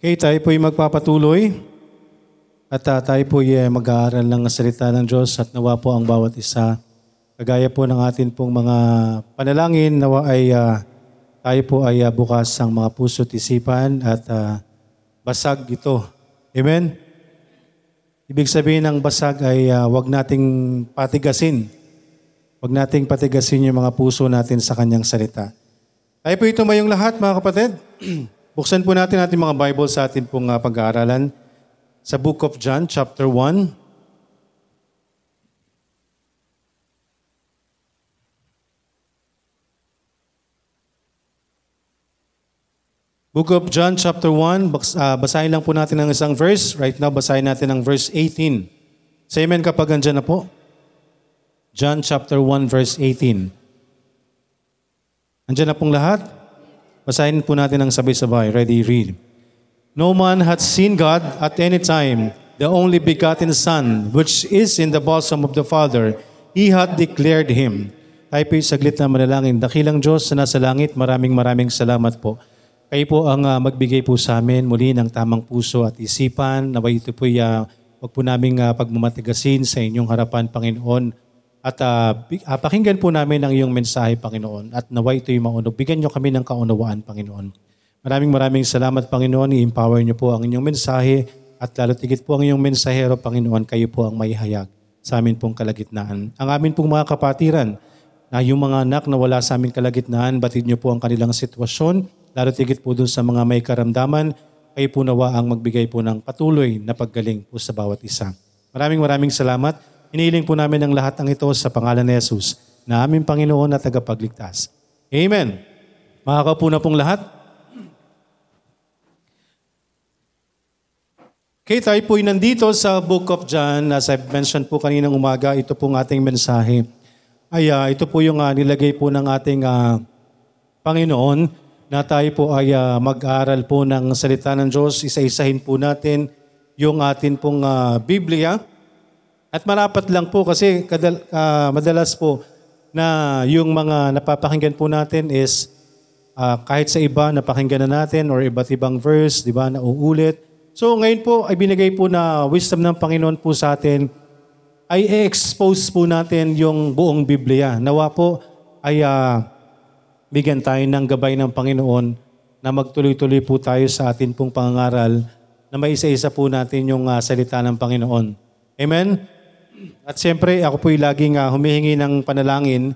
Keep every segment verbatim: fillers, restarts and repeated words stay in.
Okay, tayo po'y magpapatuloy at uh, tayo po'y eh, mag-aaral ng salita ng Diyos at nawa po ang bawat isa. Kagaya po ng atin pong mga panalangin, nawa ay uh, tayo po ay uh, bukas ang mga puso't isipan at uh, basag ito. Amen? Ibig sabihin ng basag ay uh, wag nating patigasin. Wag nating patigasin yung mga puso natin sa kanyang salita. Tayo po ito mayong lahat mga kapatid. Buksan po natin ating mga Bible sa ating pong uh, pag-aaralan sa Book of John, chapter one. Book of John, chapter one. Bas- uh, basahin lang po natin ang isang verse. Right now, basahin natin ang verse eighteen. Say amen kapag andyan na po. John, chapter one, verse eighteen. Andyan na pong lahat. Basahin po natin ang sabay-sabay. Ready, read. No man hath seen God at any time, the only begotten Son, which is in the bosom of the Father, He hath declared Him. Tayo po'y saglit na manalangin. Dakilang Diyos na nasa langit, maraming maraming salamat po. Kayo po ang uh, magbigay po sa amin muli ng tamang puso at isipan. Naway ito po'y uh, wag po naming uh, pagmamatigasin sa inyong harapan, Panginoon. At uh, pakinggan po namin ang iyong mensahe, Panginoon. At naway ito'y maunog. Bigyan niyo kami ng kaunawaan, Panginoon. Maraming maraming salamat, Panginoon. I-empower niyo po ang inyong mensahe. At lalo tigit po ang inyong mensahero, Panginoon. Kayo po ang may hayag sa amin pong kalagitnaan. Ang amin pong mga kapatiran, na yung mga anak na wala sa aming kalagitnaan, batid niyo po ang kanilang sitwasyon. Lalo tigit po dun sa mga may karamdaman. Kayo po nawa ang magbigay po ng patuloy na paggaling po sa bawat isa. Maraming maraming salamat. Inihiling po namin ang lahat ng ito sa pangalan ni Jesus, na aming Panginoon at tagapagligtas. Amen. Makakaupo na pong lahat. Okay, tayo po'y nandito sa Book of John. As I've mentioned po kaninang umaga, ito pong ating mensahe. Ay, uh, ito po yung uh, nilagay po ng ating uh, Panginoon na tayo po ay uh, mag-aaral po ng salita ng Diyos. Isa-isahin po natin yung atin pong uh, Biblia. At marapat lang po kasi kadal, uh, madalas po na yung mga napapakinggan po natin is uh, kahit sa iba napakinggan na natin or iba't ibang verse, di ba, na uulit. So ngayon po ay binigay po na wisdom ng Panginoon po sa atin ay expose po natin yung buong Biblia. Nawa po ay uh, bigyan tayo ng gabay ng Panginoon na magtuloy-tuloy po tayo sa atin pong pangangaral na maisa-isa po natin yung uh, salita ng Panginoon. Amen? At siyempre, ako po'y laging uh, humihingi ng panalangin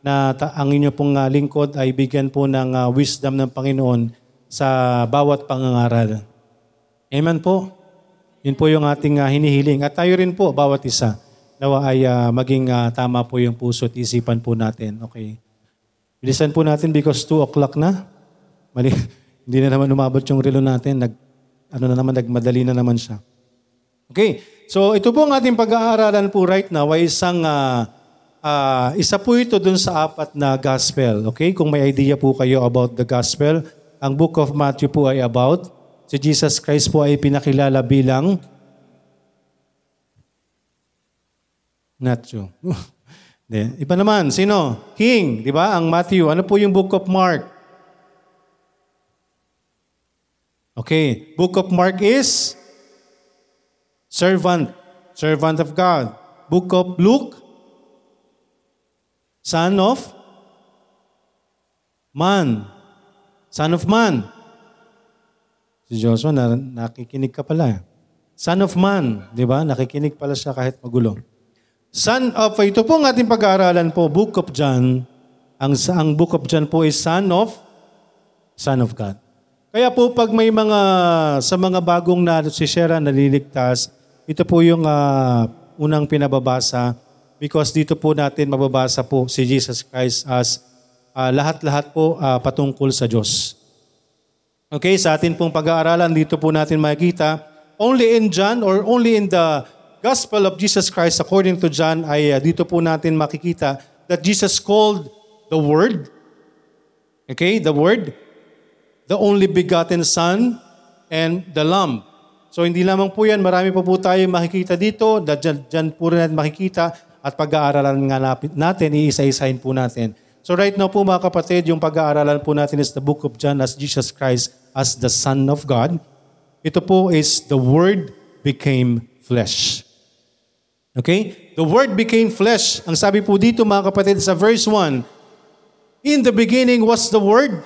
na ta- ang inyo pong uh, lingkod ay bigyan po ng uh, wisdom ng Panginoon sa bawat pangangaral. Amen po? Yun po yung ating uh, hinihiling. At tayo rin po, bawat isa, nawa ay uh, maging uh, tama po yung puso at isipan po natin. Okay. Bilisan po natin because two o'clock na. Mali, hindi na naman umabot yung relo natin. Nag, ano na naman, nagmadali na naman siya. Okay. So ito po ang ating pag-aaralan po right now ay isang, uh, uh, isa po ito dun sa apat na gospel. Okay? Kung may idea po kayo about the gospel, ang Book of Matthew po ay about. Si Jesus Christ po ay pinakilala bilang Nacho. Iba naman, sino? King, di ba? Ang Matthew. Ano po yung Book of Mark? Okay. Book of Mark is Servant, servant of God. Book of Luke, son of man. Son of man. Si Joshua, na, nakikinig ka pala. Son of man, di ba? Nakikinig pala siya kahit magulo. Son of, ito po ang ating pag-aaralan po, Book of John. Ang, ang Book of John po is son of, son of God. Kaya po pag may mga, sa mga bagong na si Shera naliligtas, ito po yung uh, unang pinababasa because dito po natin mababasa po si Jesus Christ as uh, lahat-lahat po uh, patungkol sa Diyos. Okay, sa atin pong pag-aaralan, dito po natin makikita, only in John or only in the Gospel of Jesus Christ according to John ay uh, dito po natin makikita that Jesus called the Word, okay, the Word, the only begotten Son, and the Lamb. So hindi lamang po yan, marami pa po tayong makikita dito, dyan po rin natin makikita at pag-aaralan nga natin, iisa-isahin po natin. So right now po mga kapatid, yung pag-aaralan po natin is the Book of John as Jesus Christ as the Son of God. Ito po is the Word became flesh. Okay? The Word became flesh. Ang sabi po dito mga kapatid sa verse one, in the beginning was the Word,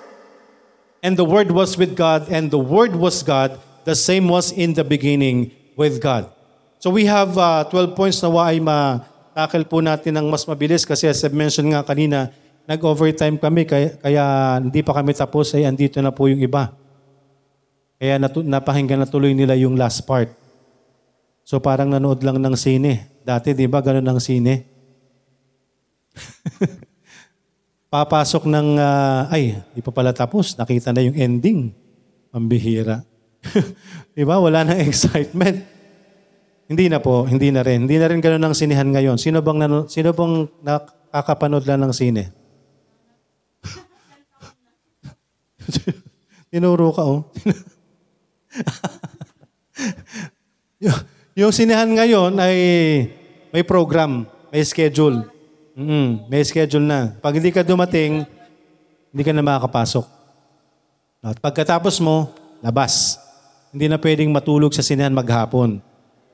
and the Word was with God, and the Word was God, the same was in the beginning with God. So we have uh, twelve points na wa ay matakil po natin ng mas mabilis kasi as I mentioned nga kanina, nag-overtime kami kaya, kaya hindi pa kami tapos ay andito na po yung iba. Kaya natu- napahinggan na tuloy nila yung last part. So parang nanood lang ng sine. Dati, di ba, ganun ang sine? Papasok ng, uh, ay, di pa pala tapos. Nakita na yung ending. Pambihira. Di ba? Wala nang excitement. Hindi na po, hindi na rin. Hindi na rin ganun ang sinehan ngayon. Sino bang, nan- sino bang nakakapanood lang ng sine? Tinuro ka, oh. Yung sinehan ngayon ay may program, may schedule. Mm-mm, may schedule na. Pag hindi ka dumating, hindi ka na makakapasok. At pagkatapos mo, labas. Hindi na pwedeng matulog sa sinehan maghapon.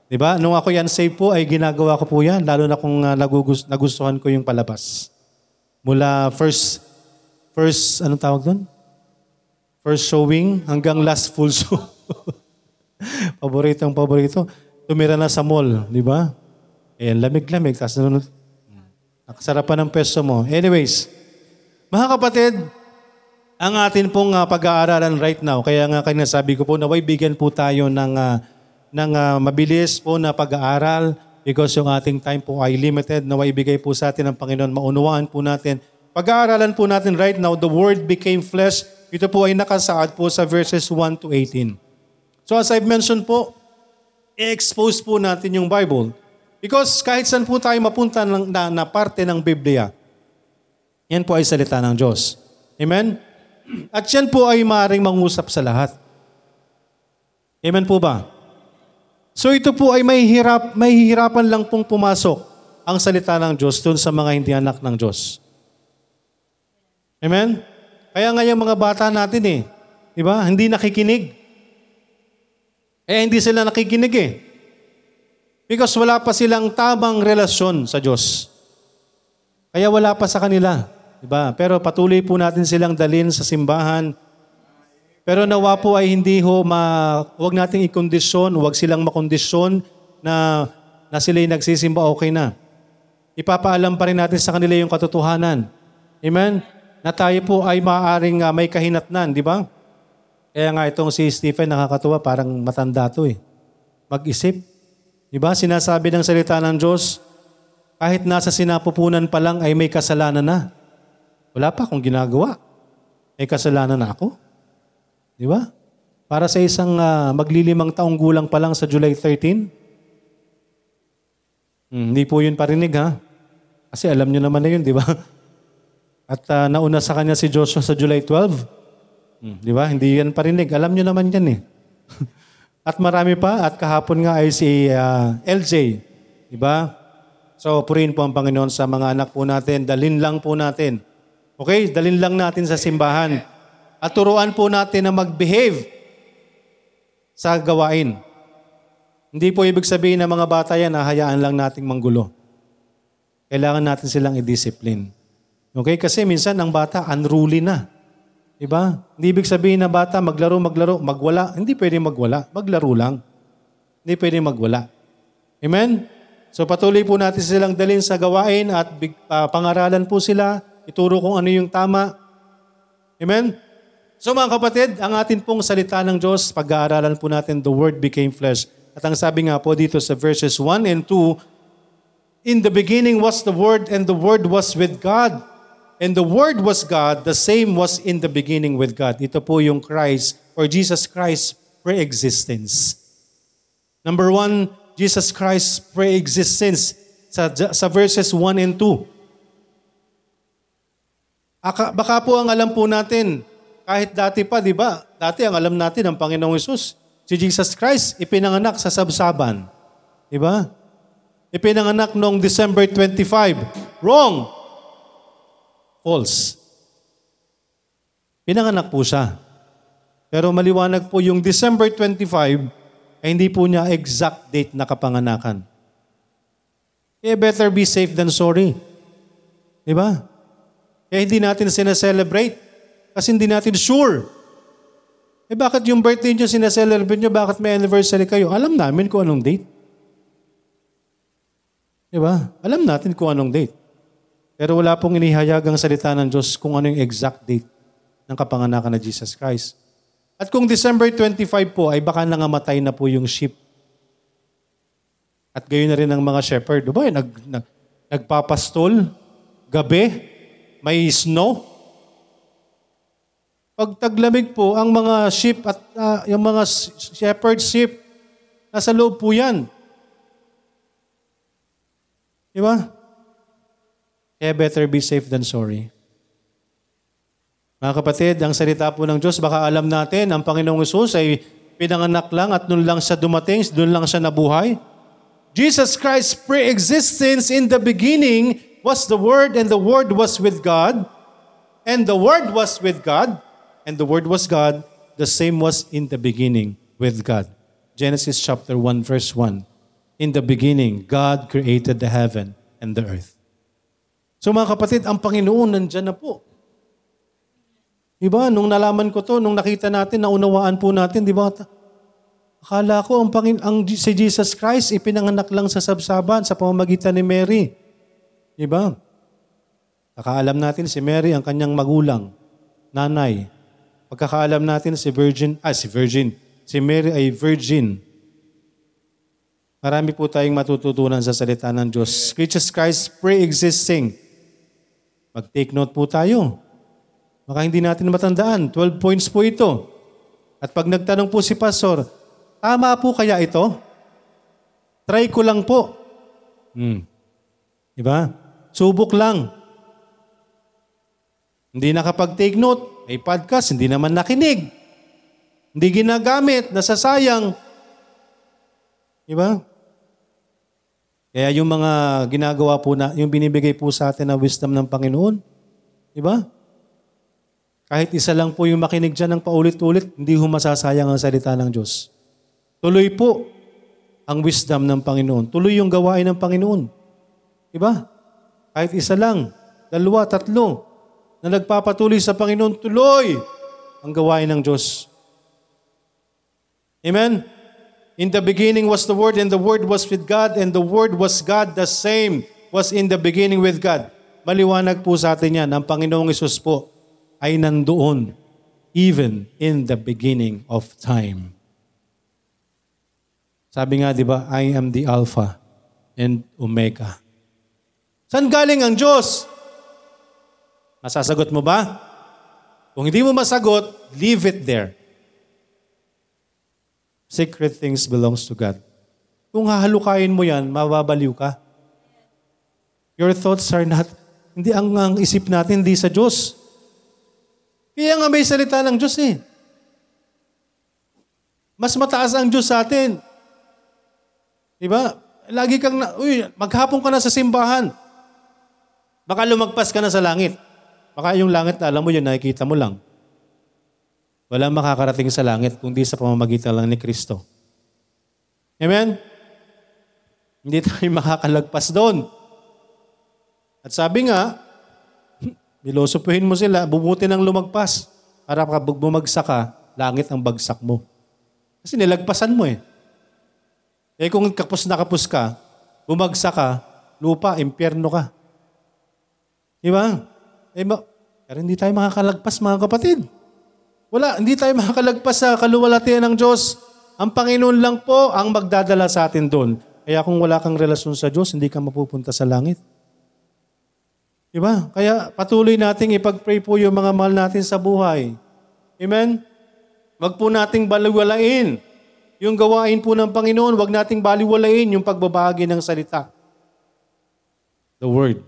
Diba? Nung ako yan save po, ay ginagawa ko po yan. Lalo na kung uh, nagugus- nagustuhan ko yung palabas. Mula first, first, anong tawag doon? First showing hanggang last full show. Paboritong paborito. Tumira na sa mall, di ba? Ayan, lamig-lamig. Tapos nunod, nakasarapan ng peso mo. Anyways, mga kapatid, ang atin pong uh, pag-aaralan right now, kaya nga kanina sabi ko po, naway bigyan po tayo ng, uh, ng uh, mabilis po na pag-aaral because yung ating time po ay limited. Naway bigay po sa atin ng Panginoon. Maunawaan po natin. Pag-aaralan po natin right now, the Word became flesh. Ito po ay nakasaad po sa verses one to eighteen. So as I've mentioned po, i-expose po natin yung Bible. Because kahit saan po tayo mapunta na, na, na parte ng Biblia, yan po ay salita ng Diyos. Amen? At yan po ay maaaring mangusap sa lahat. Amen po ba? So ito po ay may, hirap, may hihirapan lang pong pumasok ang salita ng Diyos dun sa mga hindi anak ng Diyos. Amen? Kaya nga yung mga bata natin eh, di ba? Hindi nakikinig. Eh, hindi sila nakikinig eh. Because wala pa silang tamang relasyon sa Diyos. Kaya wala pa sa kanila, di ba? Pero patuloy po natin silang dalhin sa simbahan. Pero nawa po ay hindi ho, ma, huwag natin ikondisyon, huwag silang makondisyon na, na sila'y nagsisimba, okay na. Ipapaalam pa rin natin sa kanila yung katotohanan. Amen? Na tayo po ay maaaring uh, may kahinatnan, di ba? Kaya nga itong si Stephen, nakakatuwa, parang matanda to eh. Mag-isip. Di ba? Sinasabi ng salita ng Diyos, kahit nasa sinapupunan pa lang ay may kasalanan na. Wala pa akong ginagawa. May kasalanan na ako. Di ba? Para sa isang uh, maglilimang taong gulang pa lang sa July thirteenth. Hmm, hindi po yun parinig ha. Kasi alam nyo naman na yun, di ba? At uh, nauna sa kanya si Joshua sa July twelfth. Hmm, di ba? Hindi yan parinig. Alam nyo naman yan eh. At marami pa. At kahapon nga ay si uh, L J. Di ba? So, purihin po ang Panginoon sa mga anak po natin. Dalin lang po natin. Okay? Dalin lang natin sa simbahan. At turuan po natin na mag-behave sa gawain. Hindi po ibig sabihin ng mga bata yan, hayaan lang nating manggulo. Kailangan natin silang i-discipline. Okay? Kasi minsan ang bata unruly na. Diba? Hindi ibig sabihin na bata maglaro, maglaro, magwala. Hindi pwedeng magwala. Maglaro lang. Hindi pwedeng magwala. Amen? So patuloy po natin silang dalhin sa gawain at uh, pangaralan po sila. Ituro kung ano yung tama. Amen? So mga kapatid, ang atin pong salita ng Diyos, pag-aaralan po natin, the Word became flesh. At ang sabi nga po dito sa verses one and two, in the beginning was the Word and the Word was with God. And the Word was God, the same was in the beginning with God. Ito po yung Christ or Jesus Christ's pre-existence. Number one, Jesus Christ's pre-existence sa, sa verses one and two. Aka, baka po ang alam po natin, kahit dati pa, di ba? Dati ang alam natin ang Panginoong Hesus, si Jesus Christ ipinanganak sa Sabsaban. Di ba? Ipinanganak noong December twenty-fifth. Wrong! False. Pinanganak po siya. Pero maliwanag po yung December twenty-five ay hindi po niya exact date na kapanganakan. Eh, better be safe than sorry. Di ba? Kaya hindi natin sineselebrate kasi hindi natin sure. Eh, bakit yung birthday niyo sineselebrate niyo? Bakit may anniversary kayo? Alam namin kung anong date. Di ba? Alam natin kung anong date. Pero wala pong inihayag ang salita ng Diyos kung ano yung exact date ng kapanganakan na Jesus Christ. At kung December twenty-five po, ay baka nangamatay na po yung sheep. At gayon na rin ang mga shepherd. Diba? Nag, nag, nagpapastol, gabi, may snow. Pag taglamig po, ang mga sheep at uh, yung mga shepherd sheep, nasa loob po yan. Diba? Kaya better be safe than sorry. Mga kapatid, ang salita po ng Diyos, baka alam natin, ang Panginoong Hesus ay pinanganak lang at noon lang siya dumating, doon lang siya nabuhay. Jesus Christ's pre-existence in the beginning was the Word, and the Word was with God, and the Word was with God, and the Word was God, the same was in the beginning with God. Genesis chapter one, verse one. In the beginning, God created the heaven and the earth. So mga kapatid, ang Panginoon nandyan na po. Diba? Nung nalaman ko to, nung nakita natin, naunawaan po natin, diba? Akala ko ang Panginoon, ang si Jesus Christ ipinanganak lang sa sabsaban sa pamamagitan ni Mary. 'Di ba? Nakaalam natin si Mary ang kanyang magulang, nanay. Pagkakaalam natin si Virgin, ah si Virgin, si Mary ay virgin. Marami po tayong matututunan sa salita ng Diyos. Jesus Christ pre-existing. Mag-take note po tayo. Baka hindi natin matandaan, twelve points po ito. At pag nagtanong po si Pastor, tama po kaya ito? Try ko lang po. Hmm. Diba? Subok lang. Hindi nakapag-take note. May podcast, hindi naman nakinig. Hindi ginagamit, nasasayang. Diba? Kaya yung mga ginagawa po na, yung binibigay po sa atin na wisdom ng Panginoon, diba? Kahit isa lang po yung makinig dyan ng paulit-ulit, hindi ho masasayang ang salita ng Diyos. Tuloy po ang wisdom ng Panginoon. Tuloy yung gawain ng Panginoon. Diba? Kahit isa lang, dalawa, tatlo, na nagpapatuloy sa Panginoon, tuloy ang gawain ng Diyos. Amen? In the beginning was the Word, and the Word was with God, and the Word was God, the same was in the beginning with God. Maliwanag po sa atin yan, ang Panginoong Hesus po ay nandoon, even in the beginning of time. Sabi nga, di ba, I am the Alpha and Omega. Saan galing ang Diyos? Masasagot mo ba? Kung hindi mo masagot, leave it there. Secret things belongs to God. Kung hahalukayin mo yan, mababaliw ka. Your thoughts are not, hindi ang, ang isip natin, hindi sa Diyos. Kaya nga may salita ng Diyos eh. Mas mataas ang Diyos sa atin. Diba? Lagi kang, na, uy, maghapon ka na sa simbahan. Baka lumagpas ka na sa langit. Baka yung langit na alam mo yun, nakikita mo lang. Walang makakarating sa langit kundi sa pamamagitan lang ni Kristo. Amen? Hindi tayo makakalagpas doon. At sabi nga, bilosopuhin mo sila, bubuti ng lumagpas. Para kapag bumagsak ka, langit ang bagsak mo. Kasi nilagpasan mo eh. Eh kung kapos na kapos ka, bumagsak ka, lupa, impyerno ka. Diba? Eh, ma- pero hindi tayo makakalagpas mga kapatid. Wala, hindi tayo makakalagpas sa kaluwalhatian ng Diyos. Ang Panginoon lang po ang magdadala sa atin doon. Kaya kung wala kang relasyon sa Diyos, hindi ka mapupunta sa langit. Diba? Kaya patuloy nating ipag-pray po yung mga mahal natin sa buhay. Amen? Wag po nating baliwalain. Yung gawain po ng Panginoon, wag nating baliwalain yung pagbabahagi ng salita. The Word.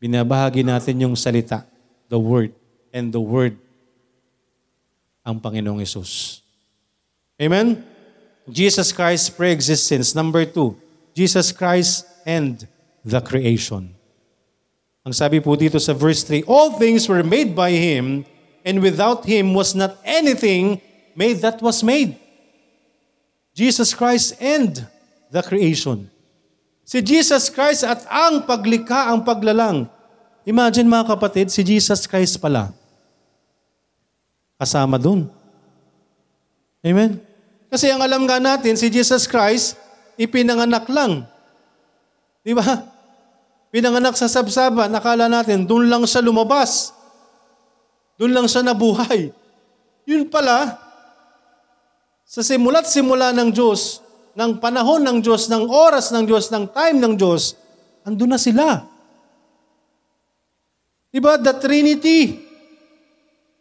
Binabahagi natin yung salita. The Word. And the Word. Ang Panginoong Hesus. Amen? Jesus Christ's pre-existence. Number two. Jesus Christ and the creation. Ang sabi po dito sa verse three, all things were made by Him, and without Him was not anything made that was made. Jesus Christ and the creation. Si Jesus Christ at ang paglikha, ang paglalang. Imagine mga kapatid, si Jesus Christ pala. Kasama dun. Amen? Kasi ang alam nga natin, si Jesus Christ, ipinanganak lang. Di ba? Pinanganak sa sabsaban, nakala natin, dun lang siya lumabas. Dun lang siya nabuhay. Yun pala, sa simula't simula ng Diyos, ng panahon ng Diyos, ng oras ng Diyos, ng time ng Diyos, andun na sila. Diba? The Trinity.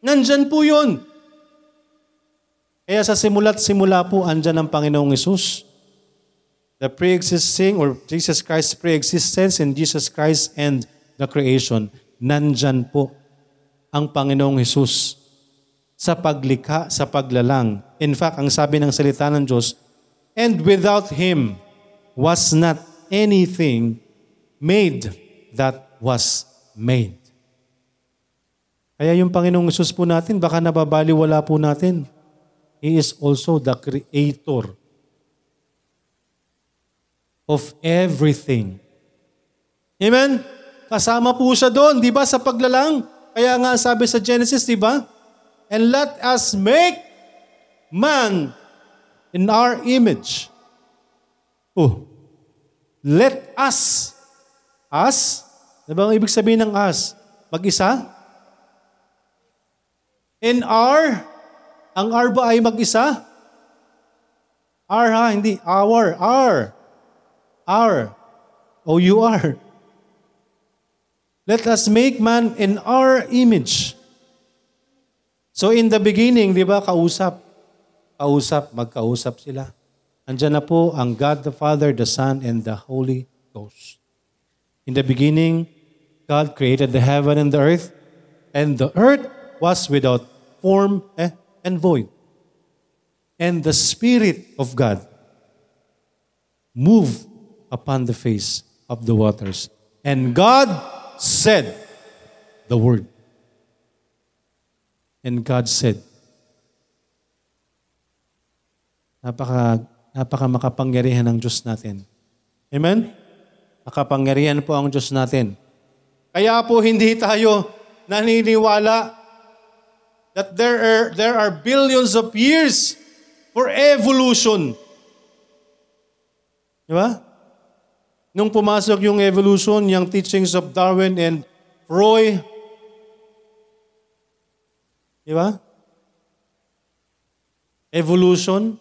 Nandyan po yun. Kaya sa simula't simula po, andyan ang Panginoong Isus. The pre-existing or Jesus Christ's pre-existence and Jesus Christ and the creation. Nandyan po ang Panginoong Isus sa paglikha, sa paglalang. In fact, ang sabi ng salita ng Diyos, and without Him was not anything made that was made. Kaya yung Panginoong Hesus po natin, baka nababaliwala po natin, He is also the creator of everything. Amen? Kasama po siya doon, di ba, sa paglalang? Kaya nga sabi sa Genesis, di ba? And let us make man in our image. Oh, let us. Us? Ano ba ang ibig sabihin ng us? Mag-isa? In our? Ang our ba ay mag-isa? Our ha? Hindi. Our. Our. Our. O you are. Let us make man in our image. So in the beginning, di ba, kausap, kausap, magkausap sila. Andiyan na po ang God the Father, the Son, and the Holy Ghost. In the beginning, God created the heaven and the earth, and the earth was without form eh, and void. And the Spirit of God moved upon the face of the waters. And God said the word. And God said, napaka, napaka makapangyarihan ang Diyos natin. Amen? Makapangyarihan po ang Diyos natin. Kaya po hindi tayo naniniwala that there are, there are billions of years for evolution. Diba? Nung pumasok yung evolution, yung teachings of Darwin and Freud, diba? Evolution.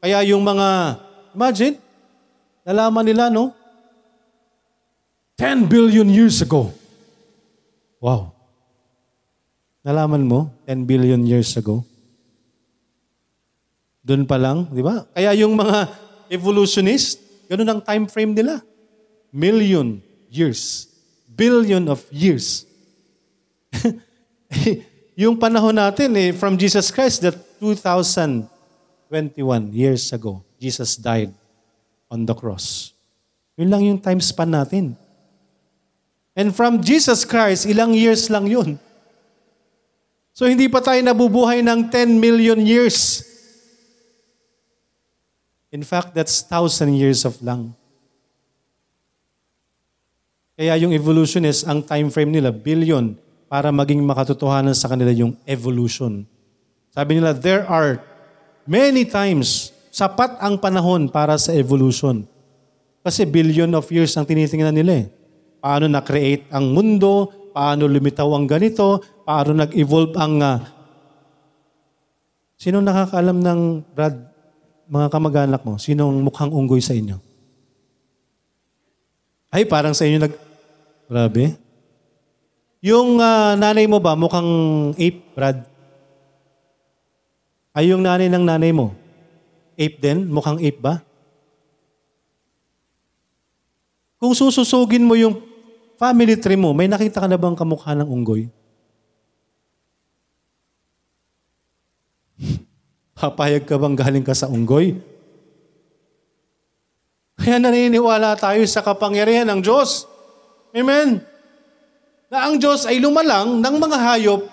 Kaya yung mga, imagine, nalaman nila, no? ten billion years ago. Wow. Nalaman mo, ten billion years ago. Doon pa lang, di ba? Kaya yung mga evolutionist, ganun ang time frame nila. Million years. Billion of years. Yung panahon natin, eh, from Jesus Christ, that two thousand twenty-one years ago, Jesus died on the cross. Yun lang yung time span natin. And from Jesus Christ, ilang years lang yun. So hindi pa tayo nabubuhay ng ten million years. In fact, that's thousand years of lang. Kaya yung evolutionists, ang time frame nila, billion, para maging makatotohanan sa kanila yung evolution. Sabi nila, there are many times, sapat ang panahon para sa evolution. Kasi billion of years ang tinitingnan nila eh. Paano na-create ang mundo, paano lumitaw ang ganito, paano nag-evolve ang... Uh... Sino nakakaalam ng Brad, mga kamag-anak mo? Sino ang mukhang unggoy sa inyo? Ay, parang sa inyo nag... Grabe. Yung uh, nanay mo ba, mukhang ape, Brad? Ay, yung nanay ng nanay mo, ape din? Mukhang ape ba? Kung sususugin mo yung family tree mo, may nakita ka na bang kamukha ng unggoy? Papayag ka bang galing ka sa unggoy? Kaya naniniwala tayo sa kapangyarihan ng Diyos. Amen? Na ang Diyos ay lumalang ng mga hayop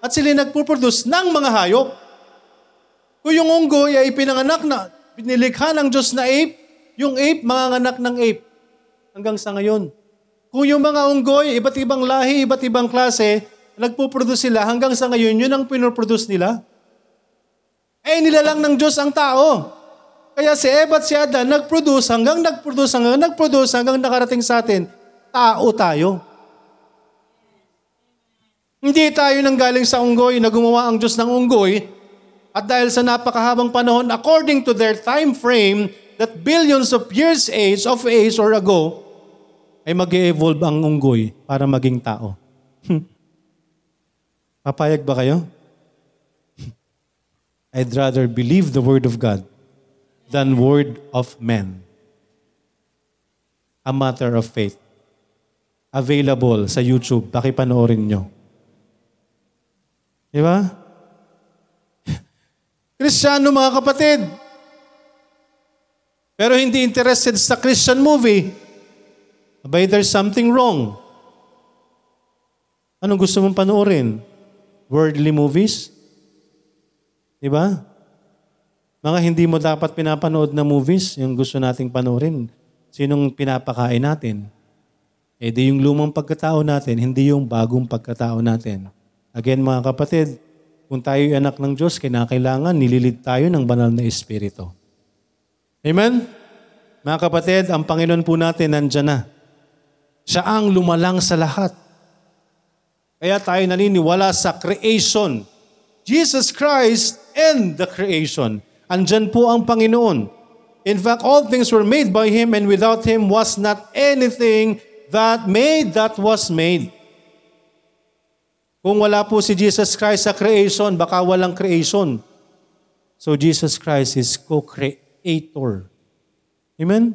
at sila nagpuproduce ng mga hayop. Kung yung unggoy ay pinanganak na, pinilikha ng Diyos na ape, yung ape, manganganak ng ape. Hanggang sa ngayon. Kung yung mga unggoy, iba't ibang lahi, iba't ibang klase, nagpuproduce sila hanggang sa ngayon, yun ang pinoproduce nila. Eh, nilalang ng Diyos ang tao. Kaya si Eva at si Adan nagproduce hanggang nagproduce, hanggang nagproduce, hanggang nakarating sa atin, tao tayo. Hindi tayo nanggaling sa unggoy na gumawa ang Diyos ng unggoy at dahil sa napakahabang panahon, according to their time frame, that billions of years age of age or ago, ay mag-evolve ang unggoy para maging tao. Papayag ba kayo? I'd rather believe the word of God than word of man. A matter of faith. Available sa YouTube. Pakipanoorin nyo. Di ba? Kristyano mga kapatid. Pero hindi interested sa Christian movie. Abay, there's something wrong. Anong gusto mong panoorin? Worldly movies? Di ba? Mga hindi mo dapat pinapanood na movies, yung gusto nating panoorin. Sinong pinapakain natin? E di yung lumang pagkatao natin, hindi yung bagong pagkatao natin. Again, mga kapatid, kung tayo ay anak ng Diyos, kinakailangan nililid tayo ng banal na espiritu. Amen? Mga kapatid, ang Panginoon po natin nandyan na. Siya ang lumalang sa lahat. Kaya tayo naniniwala sa creation. Jesus Christ and the creation. Andyan po ang Panginoon. In fact, all things were made by Him and without Him was not anything that made that was made. Kung wala po si Jesus Christ sa creation, baka walang creation. So Jesus Christ is co-creator. Eightor. Amen?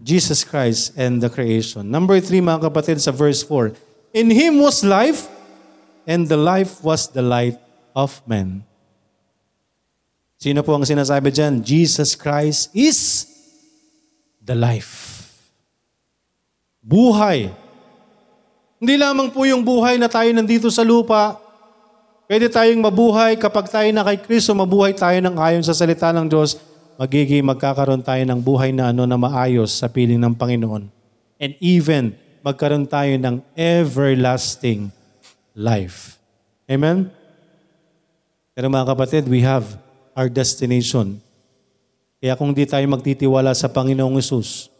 Jesus Christ and the creation. Number three, mga kapatid, sa verse four. In Him was life, and the life was the light of men. Sino po ang sinasabi dyan? Jesus Christ is the life. Buhay. Hindi lamang po yung buhay na tayo nandito sa lupa. Pwede tayong mabuhay kapag tayo na kay Kristo, mabuhay tayo ng ayon sa salita ng Diyos. Magiging magkakaroon tayo ng buhay na ano na maayos sa piling ng Panginoon. And even, magkaroon tayo ng everlasting life. Amen? Pero mga kapatid, we have our destination. Kaya kung di tayo magtitiwala sa Panginoong Hesus,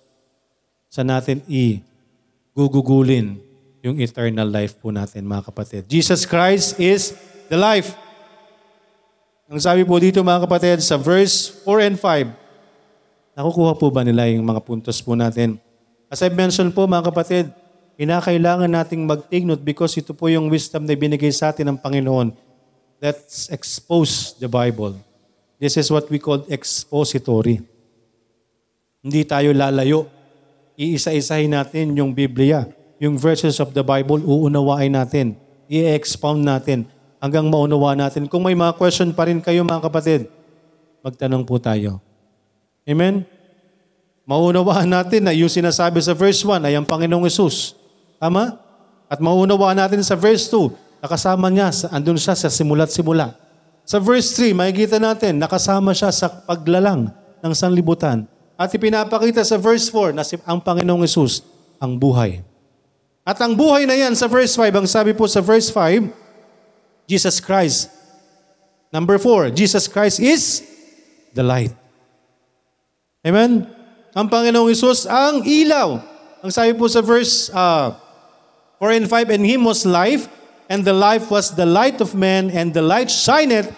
sa natin i-gugugulin yung eternal life po natin, mga kapatid. Jesus Christ is the life. Ang sabi po dito mga kapatid sa verse four and five, nakukuha po ba nila yung mga puntos po natin? As I mentioned po mga kapatid, kinakailangan nating magtignot because ito po yung wisdom na binigay sa atin ng Panginoon. Let's expose the Bible. This is what we call expository. Hindi tayo lalayo. Iisa-isahin natin yung Biblia. Yung verses of the Bible, uunawain natin. I-expound natin. Hanggang maunawa natin. Kung may mga question pa rin kayo mga kapatid, magtanong po tayo. Amen? Maunawaan natin na yung sinasabi sa verse one ay ang Panginoong Hesus. Tama? At maunawaan natin sa verse two, nakasama niya, andun siya sa simula't simula. Sa verse three, makikita natin, nakasama siya sa paglalang ng sanlibutan. At ipinapakita sa verse four na ang Panginoong Hesus ang buhay. At ang buhay na yan sa verse five, ang sabi po sa verse five, Jesus Christ. Number four, Jesus Christ is the light. Amen? Ang Panginoong Hesus ang ilaw. Ang sabi po sa verse uh, four and five, and Him was life, and the life was the light of men, and the light shineth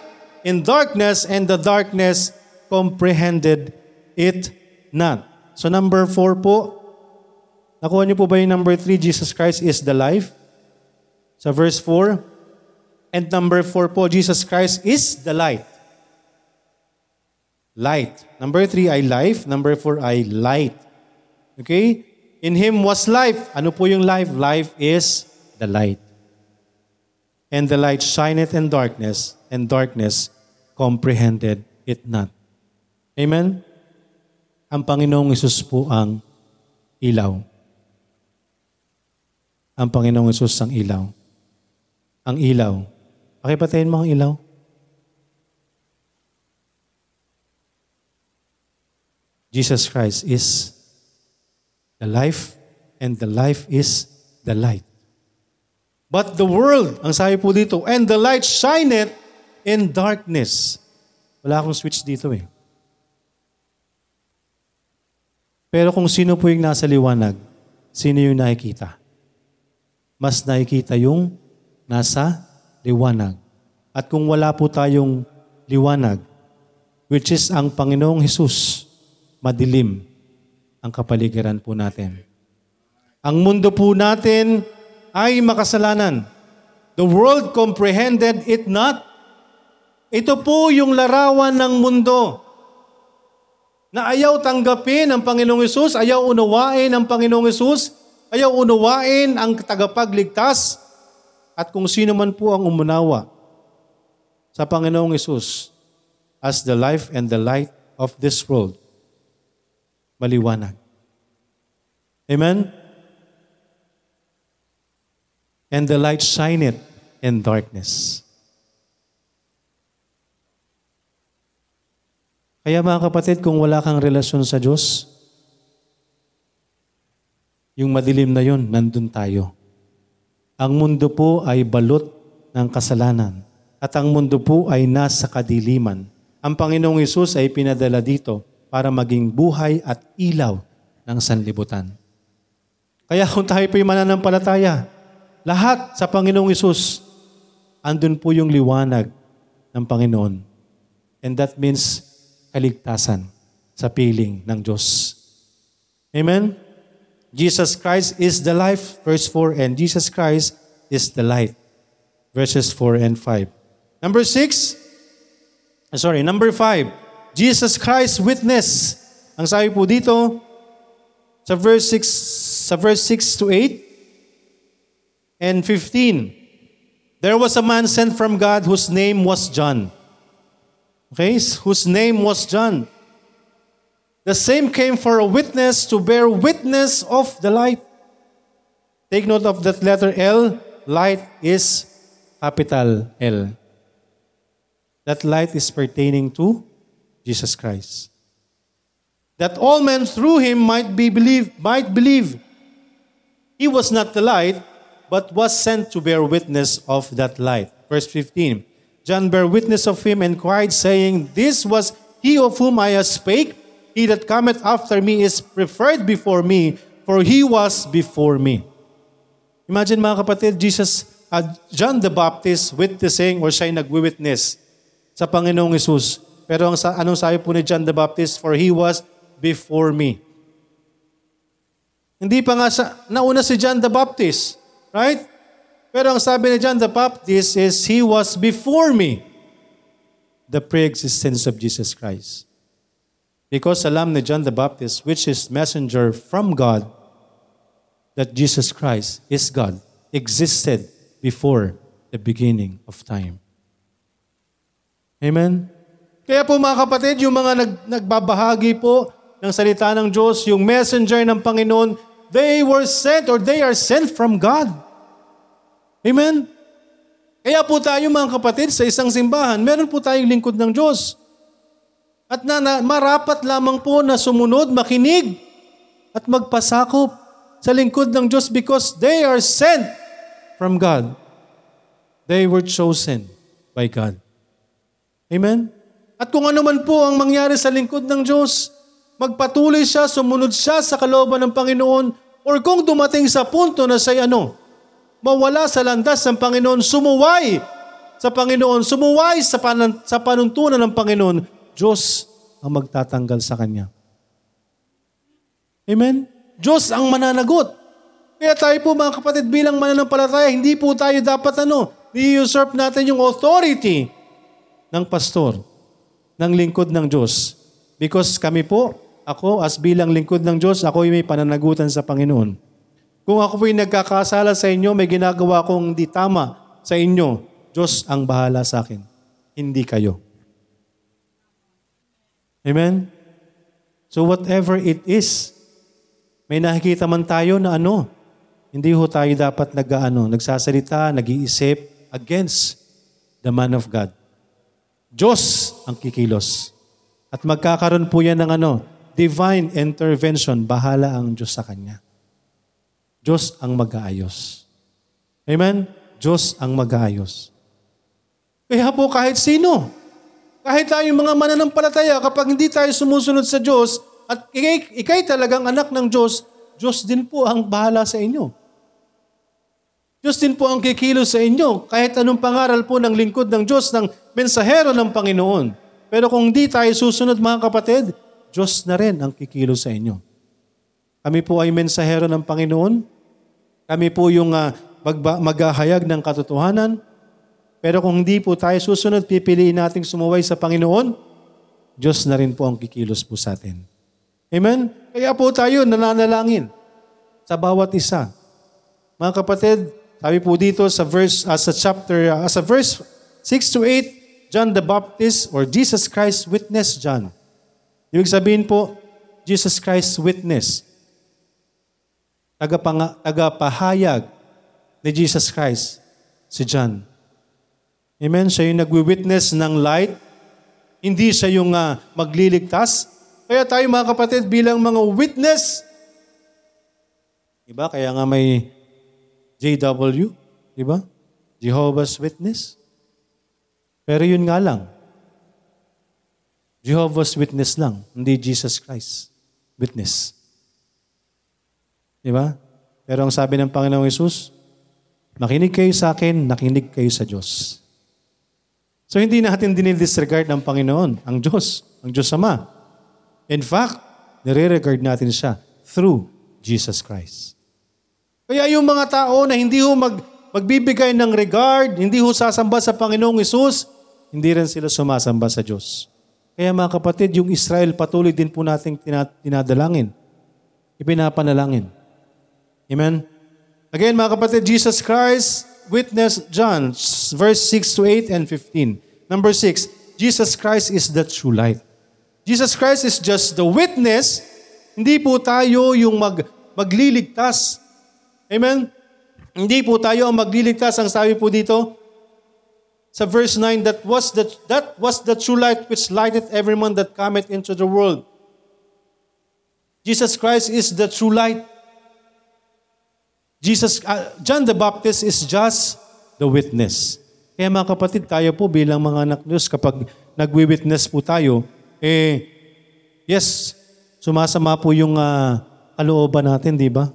in darkness, and the darkness comprehended it not. So number four po, nakuha niyo po ba yung number three, Jesus Christ is the life? Sa verse four, and number four po, Jesus Christ is the light. Light. Number three ay life. Number four ay light. Okay? In Him was life. Ano po yung life? Life is the light. And the light shineth in darkness, and darkness comprehended it not. Amen? Ang Panginoong Hesus po ang ilaw. Ang Panginoong Hesus ang ilaw. Ang ilaw. Okay, patayin mo ang ilaw. Jesus Christ is the life, and the life is the light. But the world, ang sabi po dito, and the light shineth in darkness. Wala akong switch dito eh. Pero kung sino po yung nasa liwanag, sino yung nakikita? Mas nakikita yung nasa liwanag. At kung wala po tayong liwanag, which is ang Panginoong Jesus, madilim ang kapaligiran po natin. Ang mundo po natin ay makasalanan. The world comprehended it not. Ito po yung larawan ng mundo na ayaw tanggapin ng Panginoong Hesus, ayaw unawain ng Panginoong Hesus, ayaw unawain ang tagapagligtas, at kung sino man po ang umunawa sa Panginoong Hesus as the life and the light of this world, maliwanag. Amen? And the light shineth in darkness. Kaya mga kapatid, kung wala kang relasyon sa Diyos, yung madilim na yun, nandun tayo. Ang mundo po ay balot ng kasalanan at ang mundo po ay nasa kadiliman. Ang Panginoong Hesus ay pinadala dito para maging buhay at ilaw ng sanlibutan. Kaya kung tayo po'y mananampalataya, lahat sa Panginoong Hesus, andun po yung liwanag ng Panginoon. And that means kaligtasan sa piling ng Diyos. Amen? Jesus Christ is the life, verse four, and Jesus Christ is the light, verses four and five. Number six, sorry, number five, Jesus Christ witness. Ang sabi po dito, sa verse six, sa verse six to eight, and fifteen, there was a man sent from God whose name was John. Okay, whose name was John. The same came for a witness to bear witness of the light. Take note of that letter L. Light is capital L. That light is pertaining to Jesus Christ. That all men through him might be believe, might believe. He was not the light, but was sent to bear witness of that light. Verse fifteen, John bare witness of him and cried, saying, This was he of whom I spake. He that cometh after me is preferred before me, for he was before me. Imagine mga kapatid, Jesus, uh, John the Baptist witnessing, or siya'y nagwi-witness sa Panginoong Hesus. Pero ang, anong sabi po ni John the Baptist? For he was before me. Hindi pa nga siya, nauna si John the Baptist. Right? Pero ang sabi ni John the Baptist is, He was before me. The pre-existence of Jesus Christ. Because alam ni John the Baptist, which is messenger from God, that Jesus Christ is God, existed before the beginning of time. Amen? Kaya po mga kapatid, yung mga nag, nagbabahagi po ng salita ng Diyos, yung messenger ng Panginoon, they were sent or they are sent from God. Amen? Kaya po tayo mga kapatid sa isang simbahan, meron po tayong lingkod ng Diyos. At na, na, marapat lamang po na sumunod, makinig, at magpasakop sa lingkod ng Diyos because they are sent from God. They were chosen by God. Amen? At kung ano man po ang mangyari sa lingkod ng Diyos, magpatuloy siya, sumunod siya sa kalooban ng Panginoon, or kung dumating sa punto na siya ano, mawala sa landas ng Panginoon, sumuway sa Panginoon, sumuway sa, pan- sa panuntunan ng Panginoon, Diyos ang magtatanggal sa Kanya. Amen? Diyos ang mananagot. Kaya tayo po mga kapatid bilang mananampalataya, hindi po tayo dapat ano, i-usurp natin yung authority ng pastor, ng lingkod ng Diyos. Because kami po, ako as bilang lingkod ng Diyos, ako ay may pananagutan sa Panginoon. Kung ako po'y nagkakasala sa inyo, may ginagawa akong di tama sa inyo, Diyos ang bahala sa akin. Hindi kayo. Amen? So whatever it is, may nakikita man tayo na ano, hindi ho tayo dapat nag-ano, nagsasalita, nag-iisip against the man of God. Diyos ang kikilos. At magkakaroon po yan ng ano? Divine intervention. Bahala ang Diyos sa kanya. Diyos ang mag-aayos. Amen? Diyos ang mag-aayos. Kaya po kahit sino, kahit tayong mga mananampalataya, kapag hindi tayo sumusunod sa Diyos, at ikay, ikay talagang anak ng Diyos, Diyos din po ang bahala sa inyo. Diyos din po ang kikilos sa inyo, kahit anong pangaral po ng lingkod ng Diyos, ng mensahero ng Panginoon. Pero kung hindi tayo susunod mga kapatid, Diyos na rin ang kikilos sa inyo. Kami po ay mensahero ng Panginoon. Kami po yung uh, maghahayag ng katotohanan. Pero kung hindi po tayo susunod, pipiliin nating sumuway sa Panginoon, Diyos na rin po ang kikilos po sa atin. Amen? Kaya po tayo nananalangin sa bawat isa. Mga kapatid, sabi po dito sa verse, uh, sa chapter, uh, sa verse six to eight, John the Baptist or Jesus Christ witness John. Ibig sabihin po, Jesus Christ witness. Tagapanga, tagapahayag ni Jesus Christ, si John. Amen? Siya yung nagwi-witness ng light. Hindi siya yung uh, magliligtas. Kaya tayo mga kapatid bilang mga witness. Diba? Kaya nga may J W. Diba? Jehovah's Witness. Pero yun nga lang. Jehovah's Witness lang. Hindi Jesus Christ Witness. Diba? Pero ang sabi ng Panginoong Yesus, makinig kayo sa akin, nakinig kayo sa Diyos. So, hindi natin dinidisregard ng Panginoon, ang Diyos, ang Diyos Ama. In fact, nire-regard natin siya through Jesus Christ. Kaya yung mga tao na hindi ho mag, magbibigay ng regard, hindi ho sasamba sa Panginoong Yesus, hindi rin sila sumasamba sa Diyos. Kaya mga kapatid, yung Israel patuloy din po nating tinadalangin, ipinapanalangin. Amen? Again, mga kapatid, Jesus Christ witness John, verse six to eight and fifteen. Number six, Jesus Christ is the true light. Jesus Christ is just the witness. Hindi po tayo yung mag, magliligtas. Amen? Hindi po tayo ang magliligtas. Ang sabi po dito, sa verse nine, that was the, that was the true light which lighteth every man that cometh into the world. Jesus Christ is the true light. Jesus, uh, John the Baptist is just the witness. Kaya mga kapatid, tayo po bilang mga anak Diyos, kapag nagwi-witness po tayo, eh, yes, sumasama po yung uh, kalooban natin, di ba?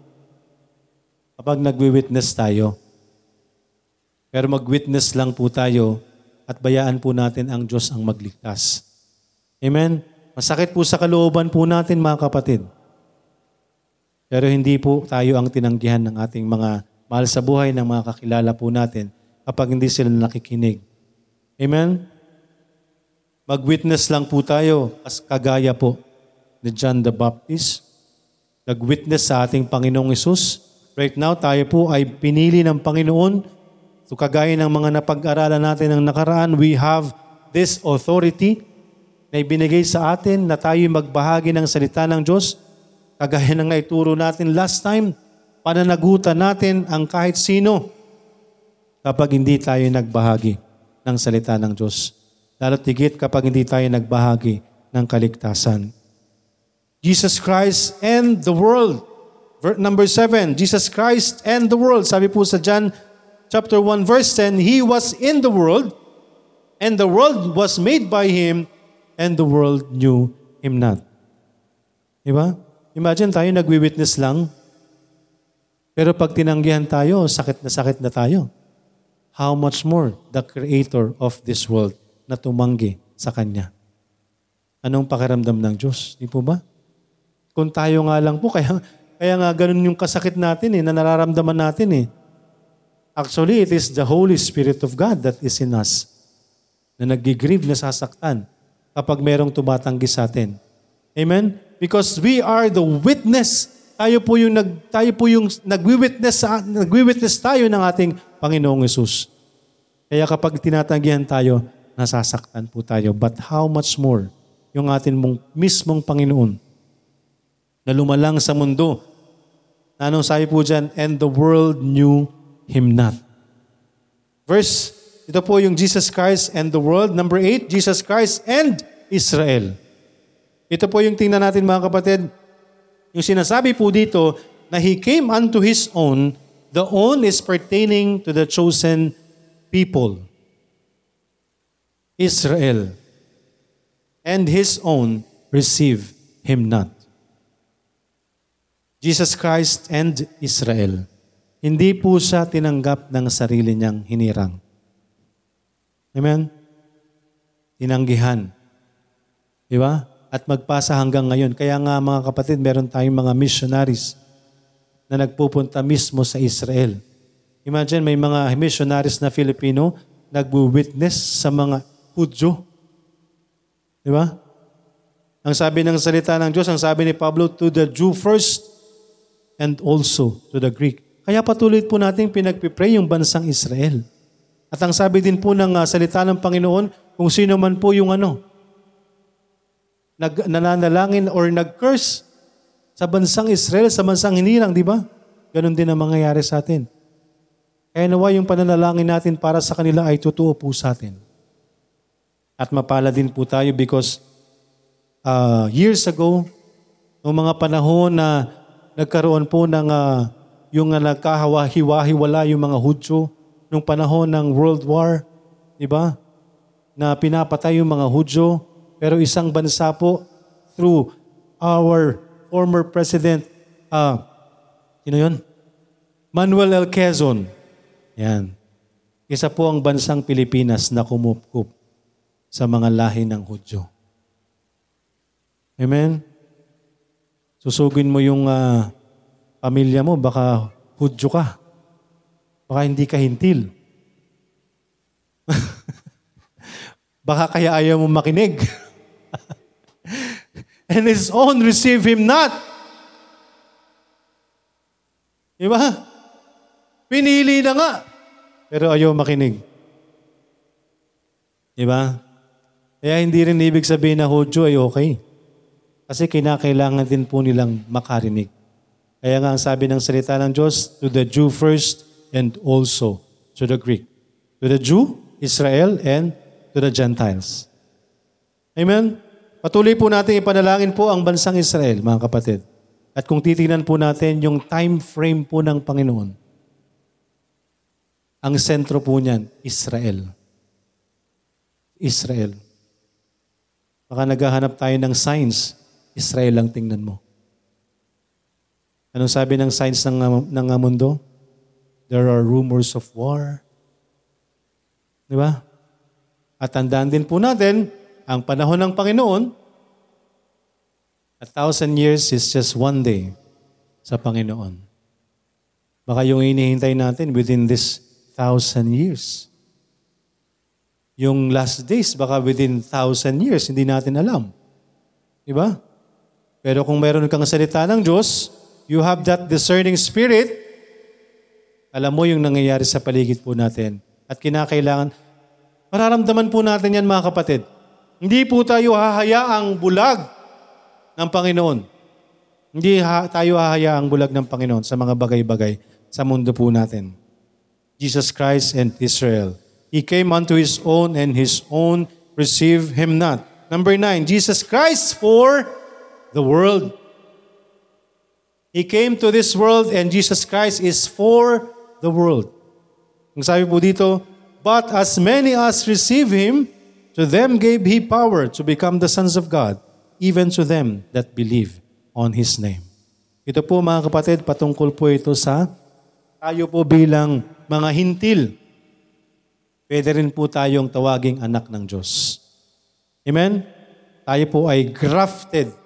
Kapag nagwi-witness tayo. Pero mag-witness lang po tayo at bayaan po natin ang Diyos ang magligtas. Amen? Masakit po sa kalooban po natin, mga kapatid. Pero hindi po tayo ang tinanggihan ng ating mga mahal sa buhay, ng mga kakilala po natin kapag hindi sila nakikinig. Amen? Mag-witness lang po tayo as kagaya po ni John the Baptist. Nag-witness sa ating Panginoong Yesus. Right now, tayo po ay pinili ng Panginoon. So kagaya ng mga napag-aralan natin ng nakaraan, we have this authority na ibinigay sa atin na tayo magbahagi ng salita ng Diyos. Kagaya na nga ituro natin last time, pananagutan natin ang kahit sino kapag hindi tayo nagbahagi ng salita ng Diyos. Lalo't higit kapag hindi tayo nagbahagi ng kaligtasan. Jesus Christ and the world. Number seven, Jesus Christ and the world. Sabi po sa John chapter one verse ten, He was in the world, and the world was made by Him, and the world knew Him not. Diba? Imagine tayo nagwi-witness lang, pero pag tinanggihan tayo, sakit na sakit na tayo. How much more the creator of this world na tumanggi sa Kanya? Anong pakiramdam ng Diyos? Di po ba? Kung tayo nga lang po, kaya, kaya nga ganun yung kasakit natin eh, na nararamdaman natin eh. Actually, it is the Holy Spirit of God that is in us na nag-grieve, nasasaktan kapag merong tumatanggi sa atin. Amen? Because we are the witness. Tayo po yung nag tayo po yung nagwi-witness sa nagwi-witness tayo ng ating Panginoong Yesus. Kaya kapag tinatanggihan tayo, nasasaktan po tayo. But how much more yung ating mong, mismong Panginoon na lumalang sa mundo. Anong sabi po dyan? And the world knew Him not. Verse Ito po yung Jesus Christ and the world. Number eight, Jesus Christ and Israel. Ito po yung tingnan natin mga kapatid. Yung sinasabi po dito na He came unto His own, the own is pertaining to the chosen people. Israel. And His own receive Him not. Jesus Christ and Israel. Hindi po siya tinanggap ng sarili niyang hinirang. Amen? Tinanggihan. Di ba? At magpasa hanggang ngayon. Kaya nga mga kapatid, meron tayong mga missionaries na nagpupunta mismo sa Israel. Imagine, may mga missionaries na Filipino nagbu-witness sa mga Hudyo. Di ba? Ang sabi ng salita ng Diyos, ang sabi ni Pablo, to the Jew first and also to the Greek. Kaya patuloy po nating pinagpipray yung bansang Israel. At ang sabi din po ng uh, salita ng Panginoon, kung sino man po yung ano, nag, nananalangin or nag-curse sa bansang Israel, sa bansang hinirang, di ba? Ganon din ang mangyayari sa atin. Kaya nawa yung pananalangin natin para sa kanila ay totoo po sa atin. At mapala din po tayo because uh, years ago, noong mga panahon na nagkaroon po ng... Uh, yung nagkahiwa-hiwala yung mga Hudyo nung panahon ng World War, di ba? Na pinapatay yung mga Hudyo, pero isang bansa po through our former president, ah, sino yun? Manuel L. Quezon. Yan. Isa po ang bansang Pilipinas na kumupkup sa mga lahi ng Hudyo. Amen? Susugin mo yung... Uh, pamilya mo, baka Hudyo ka. Baka hindi ka hintil. Baka kaya ayaw mo makinig. And His own receive Him not. Diba? Pinili na nga. Pero ayaw makinig. Diba? Kaya hindi rin ibig sabihin na Hudyo ay okay. Kasi kinakailangan din po nilang makarinig. Kaya nga ang sabi ng salita ng Diyos, to the Jew first and also to the Greek. To the Jew, Israel, and to the Gentiles. Amen? Patuloy po natin ipanalangin po ang bansang Israel, mga kapatid. At kung titignan po natin yung time frame po ng Panginoon, ang sentro po niyan, Israel. Israel. Baka naghahanap tayo ng signs, Israel lang tingnan mo. Anong sabi ng signs ng, ng mundo? There are rumors of war. Di ba? At tandaan din po natin, ang panahon ng Panginoon, a thousand years is just one day sa Panginoon. Baka yung inihintay natin within this thousand years. Yung last days, baka within thousand years, hindi natin alam. Di ba? Pero kung meron kang salita ng Diyos, you have that discerning spirit, alam mo yung nangyayari sa paligid po natin. At kinakailangan, mararamdaman po natin yan mga kapatid. Hindi po tayo hahayaang bulag ng Panginoon. Hindi ha- tayo hahayaang bulag ng Panginoon sa mga bagay-bagay sa mundo po natin. Jesus Christ and Israel. He came unto His own and His own receive Him not. Number nine, Jesus Christ for the world. He came to this world and Jesus Christ is for the world. Ang sabi po dito, but as many as receive Him, to them gave He power to become the sons of God, even to them that believe on His name. Ito po mga kapatid, patungkol po ito sa tayo po bilang mga hintil. Pwede rin po tayong tawaging anak ng Diyos. Amen? Tayo po ay grafted.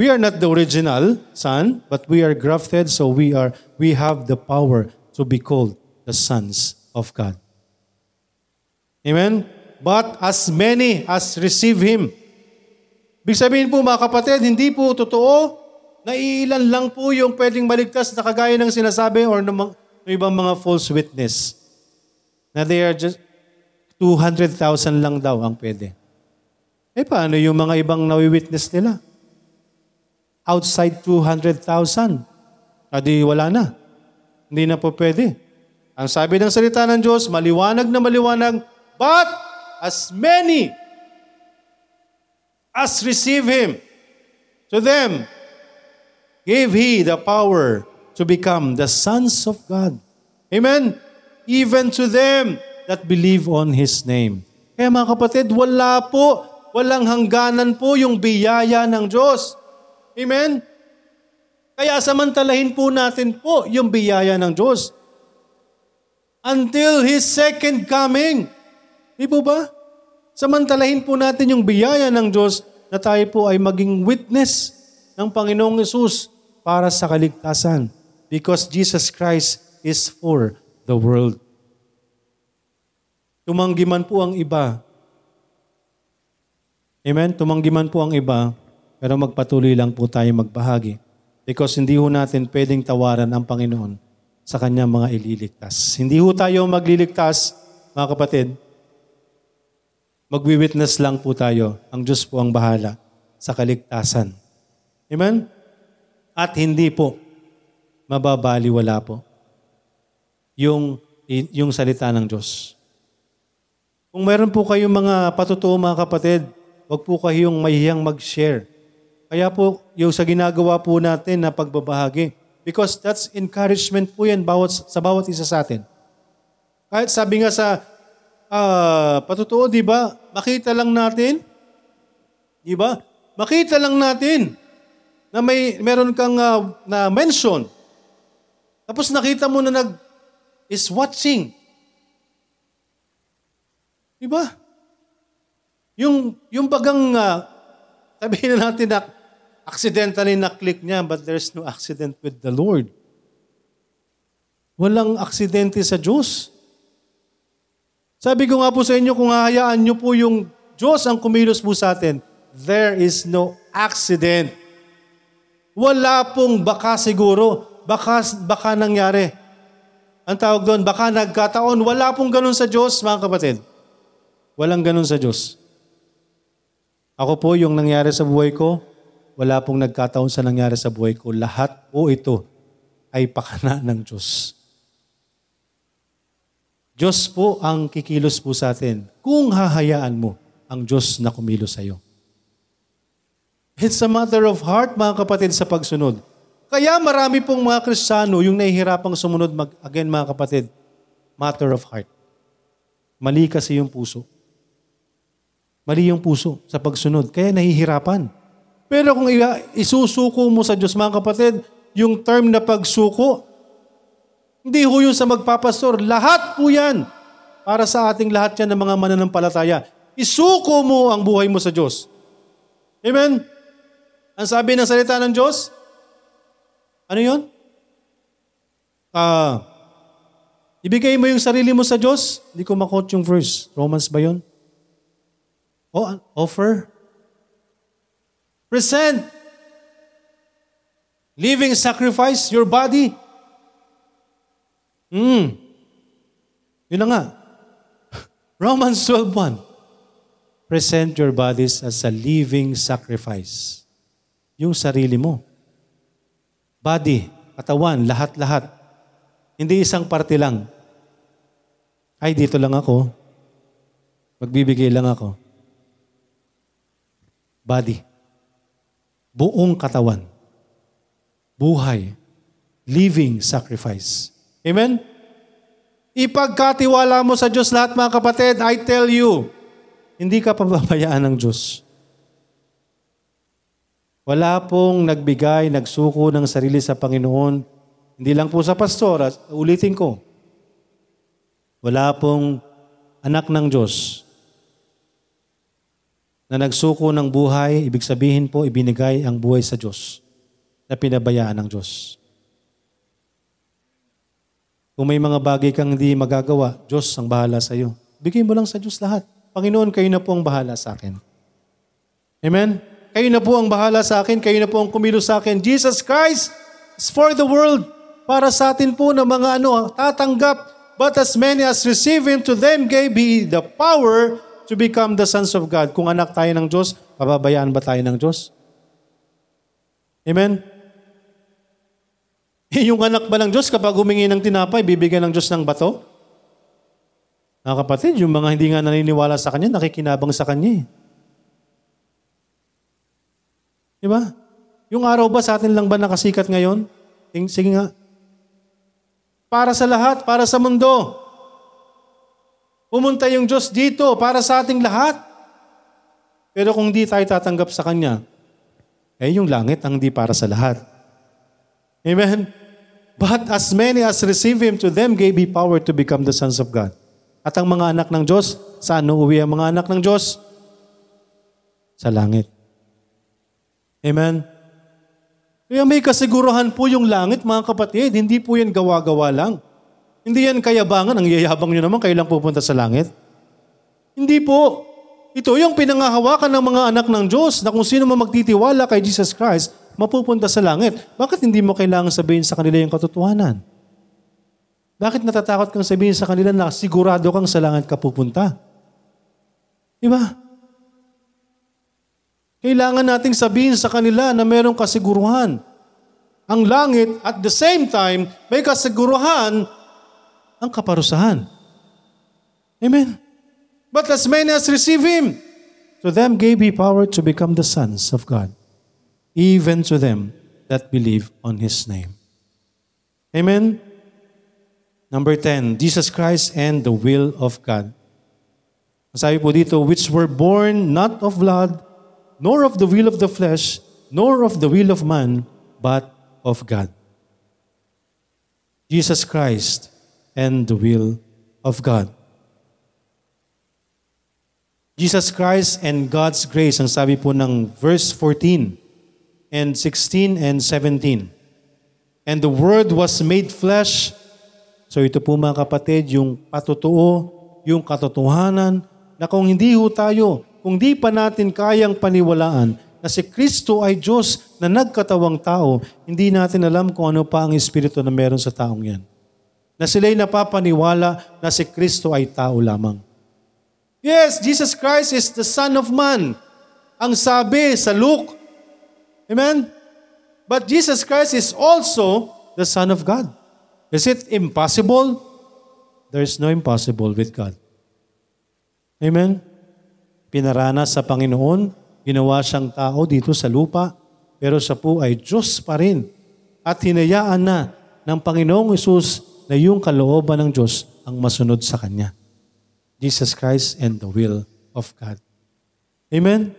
We are not the original son, but we are grafted, so we are we have the power to be called the sons of God. Amen? But as many as receive Him. Ibig sabihin po mga kapatid, hindi po totoo na iilan lang po yung pwedeng maligtas na kagaya ng sinasabi or ng ibang mga false witness. Na they are just two hundred thousand lang daw ang pwede. Eh paano yung mga ibang nawi-witness nila? Outside two hundred thousand. Adi wala na. Hindi na po pwede. Ang sabi ng salita ng Diyos, maliwanag na maliwanag, but as many as receive Him, to them gave He the power to become the sons of God. Amen? Even to them that believe on His name. Kaya mga kapatid, wala po, walang hangganan po yung biyaya ng Diyos. Amen? Kaya samantalahin po natin po yung biyaya ng Diyos. Until His second coming. Di po ba? Samantalahin po natin yung biyaya ng Diyos na tayo po ay maging witness ng Panginoong Yesus para sa kaligtasan. Because Jesus Christ is for the world. Tumanggi man po ang iba. Amen? Tumanggi man po ang iba, pero magpatuloy lang po tayo magbahagi. Because hindi po natin pwedeng tawaran ang Panginoon sa kanyang mga ililigtas. Hindi ho tayo magliligtas, mga kapatid. Magwi-witness lang po tayo. Ang Diyos po ang bahala sa kaligtasan. Amen? At hindi po mababaliwala po yung, yung salita ng Diyos. Kung meron po kayong mga patutuo, mga kapatid, huwag po kayong mahihiyang mag-share. Kaya po, yung sa ginagawa po natin na pagbabahagi, because that's encouragement po yan bawat, sa bawat isa sa atin. Kahit sabi nga sa uh, patutuo, di ba? Makita lang natin. Di ba? Makita lang natin na may meron kang uh, na mention. Tapos nakita mo na nag is watching. Di ba? Yung yung bagang uh, sabihin na natin na accidentally na-click niya, but there's no accident with the Lord. Walang aksidente sa Diyos. Sabi ko nga po sa inyo, kung hahayaan niyo po yung Diyos ang kumilos po sa atin, there is no accident. Wala pong baka siguro, baka, baka nangyari. Ang tawag doon, baka nagkataon. Wala pong ganun sa Diyos, mga kapatid. Walang ganun sa Diyos. Ako po, yung nangyari sa buhay ko, wala pong nagkataon sa nangyari sa buhay ko. Lahat po ito ay pakana ng Diyos. Diyos po ang kikilos po sa atin kung hahayaan mo ang Diyos na kumilos sa iyo. It's a matter of heart, mga kapatid, sa pagsunod. Kaya marami pong mga Kristiyano yung nahihirapang sumunod, mag, again mga kapatid, matter of heart. Mali kasi yung puso. Mali yung puso sa pagsunod. Kaya nahihirapan. Pero kung isusuko mo sa Diyos, mga kapatid, yung term na pagsuko, hindi ho yun sa magpapastor. Lahat po yan. Para sa ating lahat yan ng mga mananampalataya. Isuko mo ang buhay mo sa Diyos. Amen? Ang sabi ng salita ng Diyos, ano yun? Uh, ibigay mo yung sarili mo sa Diyos. Hindi ko makot yung verse. Romans ba yun? O, offer? Present, living sacrifice, your body. Hmm. Yun na nga. Romans twelve one. Present your bodies as a living sacrifice. Yung sarili mo. Body, katawan, lahat-lahat. Hindi isang parte lang. Ay, dito lang ako. Magbibigay lang ako. Body. Buong katawan. Buhay. Living sacrifice. Amen? Ipagkatiwala mo sa Diyos lahat, mga kapatid. I tell you, hindi ka pababayaan ng Diyos. Wala pong nagbigay, nagsuko ng sarili sa Panginoon. Hindi lang po sa pastor. Ulitin ko. Wala pong anak ng Diyos na nagsuko ng buhay, ibig sabihin po, ibinigay ang buhay sa Diyos na pinabayaan ng Diyos. Kung may mga bagay kang hindi magagawa, Diyos ang bahala sa iyo. Bigay mo lang sa Diyos lahat. Panginoon, kayo na po ang bahala sa akin. Amen? Kayo na po ang bahala sa akin. Kayo na po ang kumilos sa akin. Jesus Christ is for the world. Para sa atin po na mga ano, tatanggap. But as many as receive Him, to them gave He the power to become the sons of God. Kung anak tayo ng Diyos, pababayaan ba tayo ng Diyos? Amen? Yung anak ba ng Diyos, kapag humingi ng tinapay, bibigyan ng Diyos ng bato? Mga kapatid, yung mga hindi nga naniniwala sa Kanya, nakikinabang sa Kanya. Diba? Yung araw ba sa atin lang ba nakasikat ngayon? Sige nga. Para sa lahat, para sa mundo. Pumunta yung Diyos dito para sa ating lahat. Pero kung di tayo tatanggap sa Kanya, eh yung langit ang di para sa lahat. Amen? But as many as receive Him, to them gave He power to become the sons of God. At ang mga anak ng Diyos, saan uuwi ang mga anak ng Diyos? Sa langit. Amen? Kaya may kasiguruhan po yung langit, mga kapatid. Hindi po yan gawa-gawa lang. Hindi yan kayabangan. Ang yayabang nyo naman, kayo lang pupunta sa langit. Hindi po. Ito yung pinangahawakan ng mga anak ng Diyos na kung sino man magtitiwala kay Jesus Christ, mapupunta sa langit. Bakit hindi mo kailangan sabihin sa kanila yung katotohanan? Bakit natatakot kang sabihin sa kanila na sigurado kang sa langit ka pupunta? Diba? Kailangan nating sabihin sa kanila na mayroong kasiguruhan. Ang langit, at the same time, may kasiguruhan ang kaparusahan. Amen? But as many as receive Him, to them gave He power to become the sons of God, even to them that believe on His name. Amen? Number ten, Jesus Christ and the will of God. Masabi po dito, which were born not of blood, nor of the will of the flesh, nor of the will of man, but of God. Jesus Christ and the will of God. Jesus Christ and God's grace, ang sabi po ng verse fourteen and sixteen and seventeen. And the Word was made flesh. So ito po mga kapatid, yung patutuo, yung katotohanan, na kung hindi ho tayo, kung di pa natin kayang paniwalaan na si Kristo ay Diyos na nagkatawang tao, hindi natin alam kung ano pa ang espiritu na meron sa taong yan. Na sila'y napapaniwala na si Kristo ay tao lamang. Yes, Jesus Christ is the Son of Man. Ang sabi sa Luke. Amen? But Jesus Christ is also the Son of God. Is it impossible? There is no impossible with God. Amen? Pinaranas sa Panginoon, ginawa siyang tao dito sa lupa, pero siya po ay Diyos pa rin. At hinayaan na ng Panginoong Hesus na yung kalooban ng Diyos ang masunod sa Kanya. Jesus Christ and the will of God. Amen?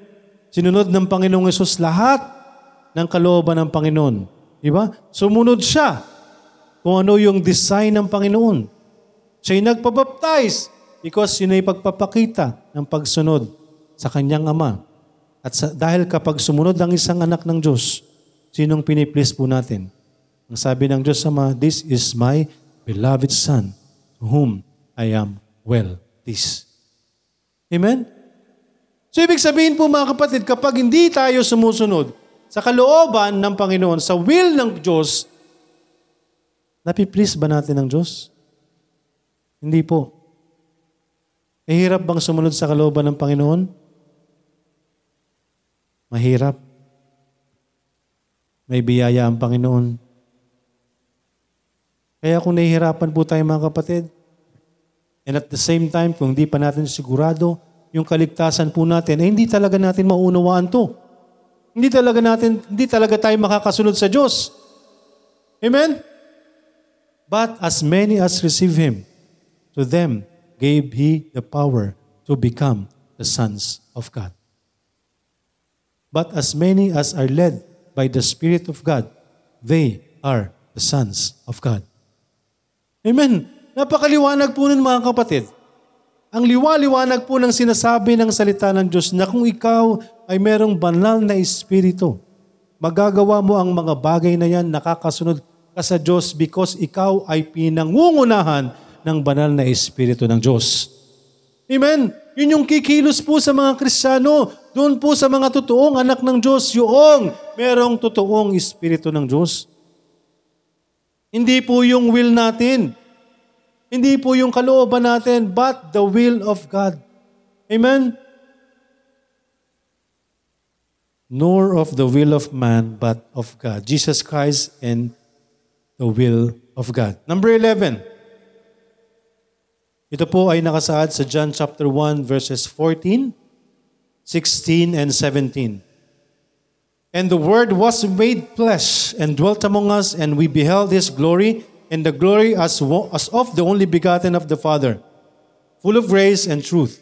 Sinunod ng Panginoong Hesus lahat ng kalooban ng Panginoon. Diba? Sumunod siya kung ano yung design ng Panginoon. Siya'y nagpabaptize because yun ay pagpapakita ng pagsunod sa Kanyang Ama. At sa, dahil kapag sumunod ang isang anak ng Diyos, sinong piniplease po natin? Ang sabi ng Diyos Ama, this is my beloved Son, whom I am well. This. Amen? So ibig sabihin po mga kapatid, kapag hindi tayo sumusunod sa kalooban ng Panginoon, sa will ng Diyos, napiplease ba natin ang Diyos? Hindi po. Mahirap bang sumunod sa kalooban ng Panginoon? Mahirap. May biyaya ang Panginoon. Kaya kung nahihirapan po tayo mga kapatid, and at the same time, kung hindi pa natin sigurado yung kaligtasan po natin, eh hindi talaga natin mauunawaan to. Hindi talaga natin, hindi talaga tayo makakasunod sa Diyos. Amen? But as many as receive Him, to them gave He the power to become the sons of God. But as many as are led by the Spirit of God, they are the sons of God. Amen? Napakaliwanag po nun mga kapatid. Ang liwa-liwanag po ng sinasabi ng salita ng Diyos na kung ikaw ay merong banal na espiritu, magagawa mo ang mga bagay na yan, nakakasunod ka sa Diyos because ikaw ay pinangungunahan ng banal na espiritu ng Diyos. Amen? Yun yung kikilos po sa mga Kristiyano, doon po sa mga totoong anak ng Diyos, yung merong totoong espiritu ng Diyos. Hindi po yung will natin. Hindi po yung kalooban natin, but the will of God. Amen? Nor of the will of man, but of God. Jesus Christ and the will of God. Number eleven. Ito po ay nakasaad sa John chapter one verses fourteen, sixteen, and seventeen. And the Word was made flesh and dwelt among us, and we beheld His glory, and the glory as of the only begotten of the Father, full of grace and truth.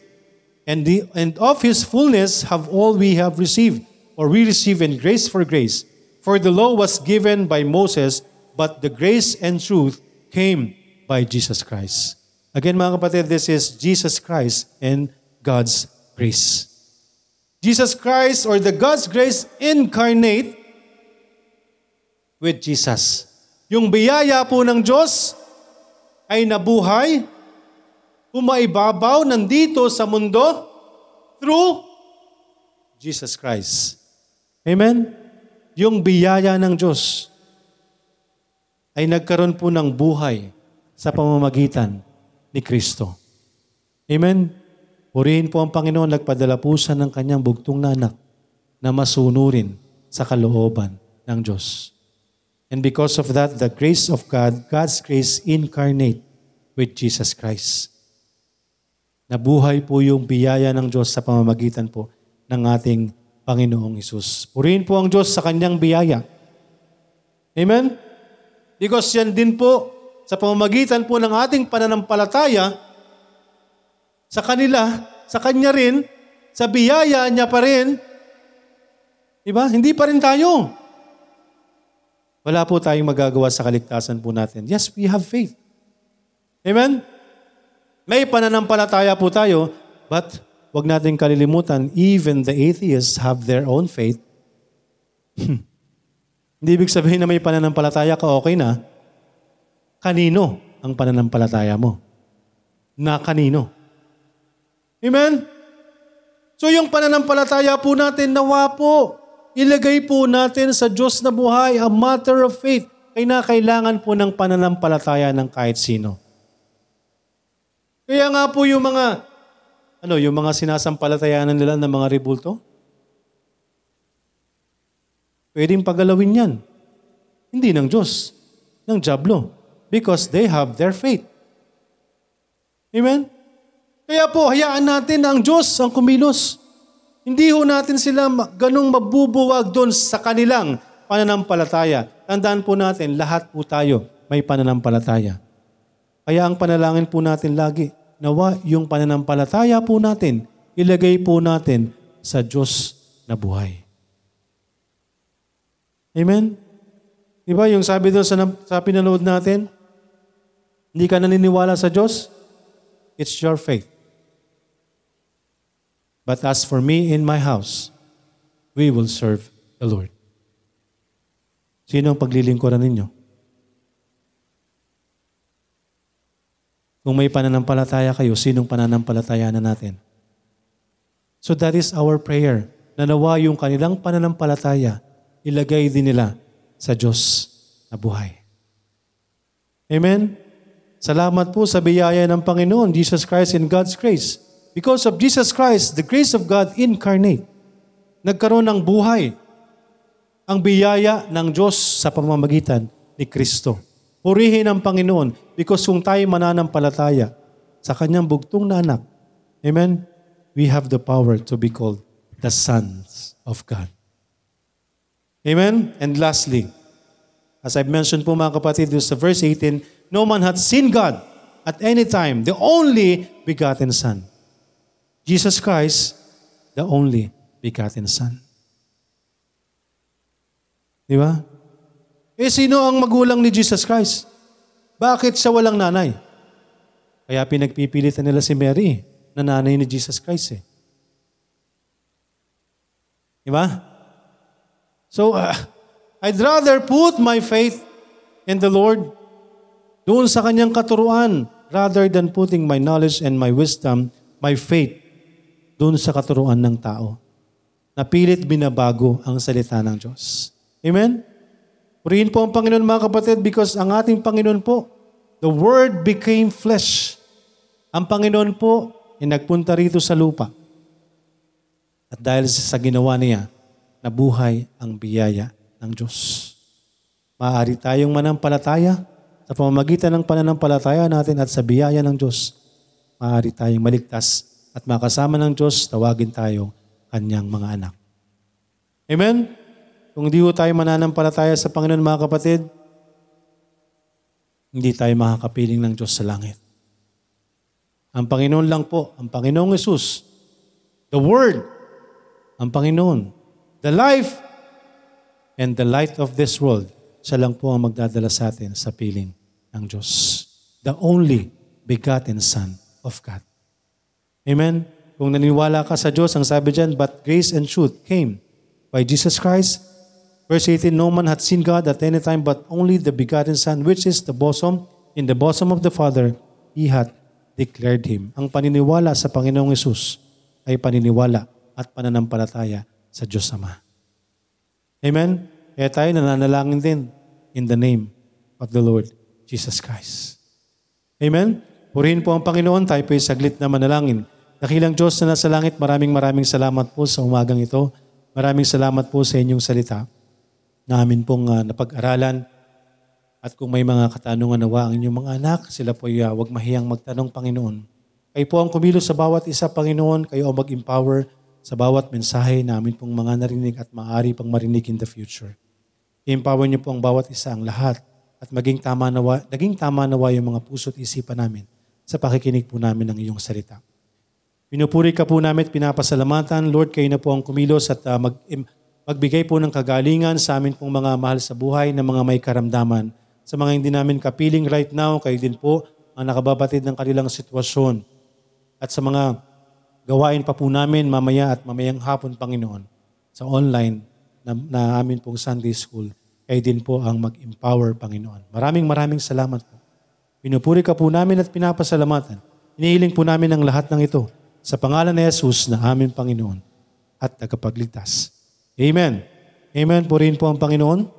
And, the, and of His fullness have all we have received, or we receive in grace for grace. For the law was given by Moses, but the grace and truth came by Jesus Christ. Again, mga kapatid, this is Jesus Christ and God's grace. Jesus Christ, or the God's grace incarnate with Jesus. Yung biyaya po ng Diyos ay nabuhay, umaibabaw nandito sa mundo through Jesus Christ. Amen? Yung biyaya ng Diyos ay nagkaroon po ng buhay sa pamamagitan ni Kristo. Amen? Purihin po ang Panginoon, nagpadala po siya ng kanyang bugtong na anak na masunurin sa kalooban ng Diyos. And because of that, the grace of God, God's grace incarnate with Jesus Christ. Nabuhay po yung biyaya ng Diyos sa pamamagitan po ng ating Panginoong Hesus. Purihin po ang Diyos sa kanyang biyaya. Amen? Because yan din po, sa pamamagitan po ng ating pananampalataya, sa kanila, sa kanya rin, sa biyaya niya pa rin, diba? Hindi pa rin tayo. Wala po tayong magagawa sa kaligtasan po natin. Yes, we have faith. Amen? May pananampalataya po tayo, but wag natin kalilimutan, even the atheists have their own faith. Hindi ibig sabihin na may pananampalataya ka, okay na. Kanino ang pananampalataya mo? Na kanino? Amen? So yung pananampalataya po natin, nawa po, ilagay po natin sa Diyos na buhay, a matter of faith, ay nakailangan po ng pananampalataya ng kahit sino. Kaya nga po yung mga, ano, yung mga sinasampalatayanan nila ng mga rebulto, pwedeng pagalawin yan. Hindi ng Diyos, ng dyablo, because they have their faith. Amen? Kaya po, hayaan natin na ang Diyos ang kumilos. Hindi ho natin sila ganong mabubuwag doon sa kanilang pananampalataya. Tandaan po natin, lahat po tayo may pananampalataya. Kaya ang panalangin po natin lagi, nawa yung pananampalataya po natin, ilagay po natin sa Diyos na buhay. Amen? Diba yung sabi doon sa, sa pinanood natin, hindi ka naniniwala sa Diyos? It's your faith. But as for me in my house, we will serve the Lord. Sino ang paglilingkuran ninyo? Kung may pananampalataya kayo, sinong pananampalataya na natin? So that is our prayer. Nanawa yung kanilang pananampalataya, ilagay din nila sa Diyos na buhay. Amen? Salamat po sa biyaya ng Panginoon, Jesus Christ and God's grace. Because of Jesus Christ, the grace of God incarnate, nagkaroon ng buhay ang biyaya ng Diyos sa pamamagitan ni Kristo. Purihin ang Panginoon because kung tayo mananampalataya sa kanyang bugtong na anak, amen, we have the power to be called the sons of God. Amen? And lastly, as I've mentioned po mga kapatid, sa verse eighteen, no man hath seen God at any time, the only begotten Son. Jesus Christ, the only begotten Son. Di ba? Eh, sino ang magulang ni Jesus Christ? Bakit siya walang nanay? Kaya pinagpipilitan nila si Mary na nanay ni Jesus Christ eh. Di ba? So, uh, I'd rather put my faith in the Lord doon sa kanyang katuruan rather than putting my knowledge and my wisdom, my faith, doon sa katuruan ng tao. Napilit binabago ang salita ng Diyos. Amen? Purihin po ang Panginoon mga kapatid because ang ating Panginoon po, the Word became flesh. Ang Panginoon po ay nagpunta rito sa lupa. At dahil sa ginawa niya, nabuhay ang biyaya ng Diyos. Maaari tayong manampalataya sa pamamagitan ng pananampalataya natin at sa biyaya ng Diyos. Maaari tayong maligtas at makasama ng Diyos, tawagin tayo kanyang mga anak. Amen? Kung di ho tayo mananampalataya sa Panginoon, mga kapatid, hindi tayo makakapiling ng Diyos sa langit. Ang Panginoon lang po, ang Panginoong Yesus, the Word, ang Panginoon, the life, and the light of this world, siya lang po ang magdadala sa atin sa piling ng Diyos. The only begotten Son of God. Amen? Kung naniniwala ka sa Diyos, ang sabi dyan, but grace and truth came by Jesus Christ. Verse eighteen, no man hath seen God at any time, but only the begotten Son, which is the bosom, in the bosom of the Father, He hath declared Him. Ang paniniwala sa Panginoong Yesus ay paniniwala at pananampalataya sa Diyos Ama. Amen? Kaya tayo nananalangin din in the name of the Lord Jesus Christ. Amen? Purihin po ang Panginoon, tayo po ay saglit na manalangin. Dakilang Diyos na nasa langit, maraming maraming salamat po sa umagang ito. Maraming salamat po sa inyong salita na amin pong uh, napag-aralan. At kung may mga katanungan nawa ang inyong mga anak, sila po ay uh, huwag mahiyang magtanong, Panginoon. Kayo po ang kumilos sa bawat isa, Panginoon. Kayo ang mag-empower sa bawat mensahe na amin pong mga narinig at maaari pang marinig in the future. I-empower niyo po ang bawat isa, ang lahat. At maging tama nawa, naging tama nawa yung mga puso't isipan namin sa pakikinig po namin ng iyong salita. Pinupuri ka po namin at pinapasalamatan. Lord, kayo na po ang kumilos at uh, mag, magbigay po ng kagalingan sa amin pong mga mahal sa buhay na mga may karamdaman. Sa mga hindi namin kapiling right now, kayo din po ang nakababatid ng kanilang sitwasyon. At sa mga gawain pa po namin mamaya at mamayang hapon, Panginoon, sa online na, na amin pong Sunday School, kayo din po ang mag-empower, Panginoon. Maraming maraming salamat po. Pinupuri ka po namin at pinapasalamatan. Inihiling po namin ang lahat ng ito sa pangalan ni Jesus na aming Panginoon at tagapagligtas. Amen. Amen. Purihin po ang Panginoon.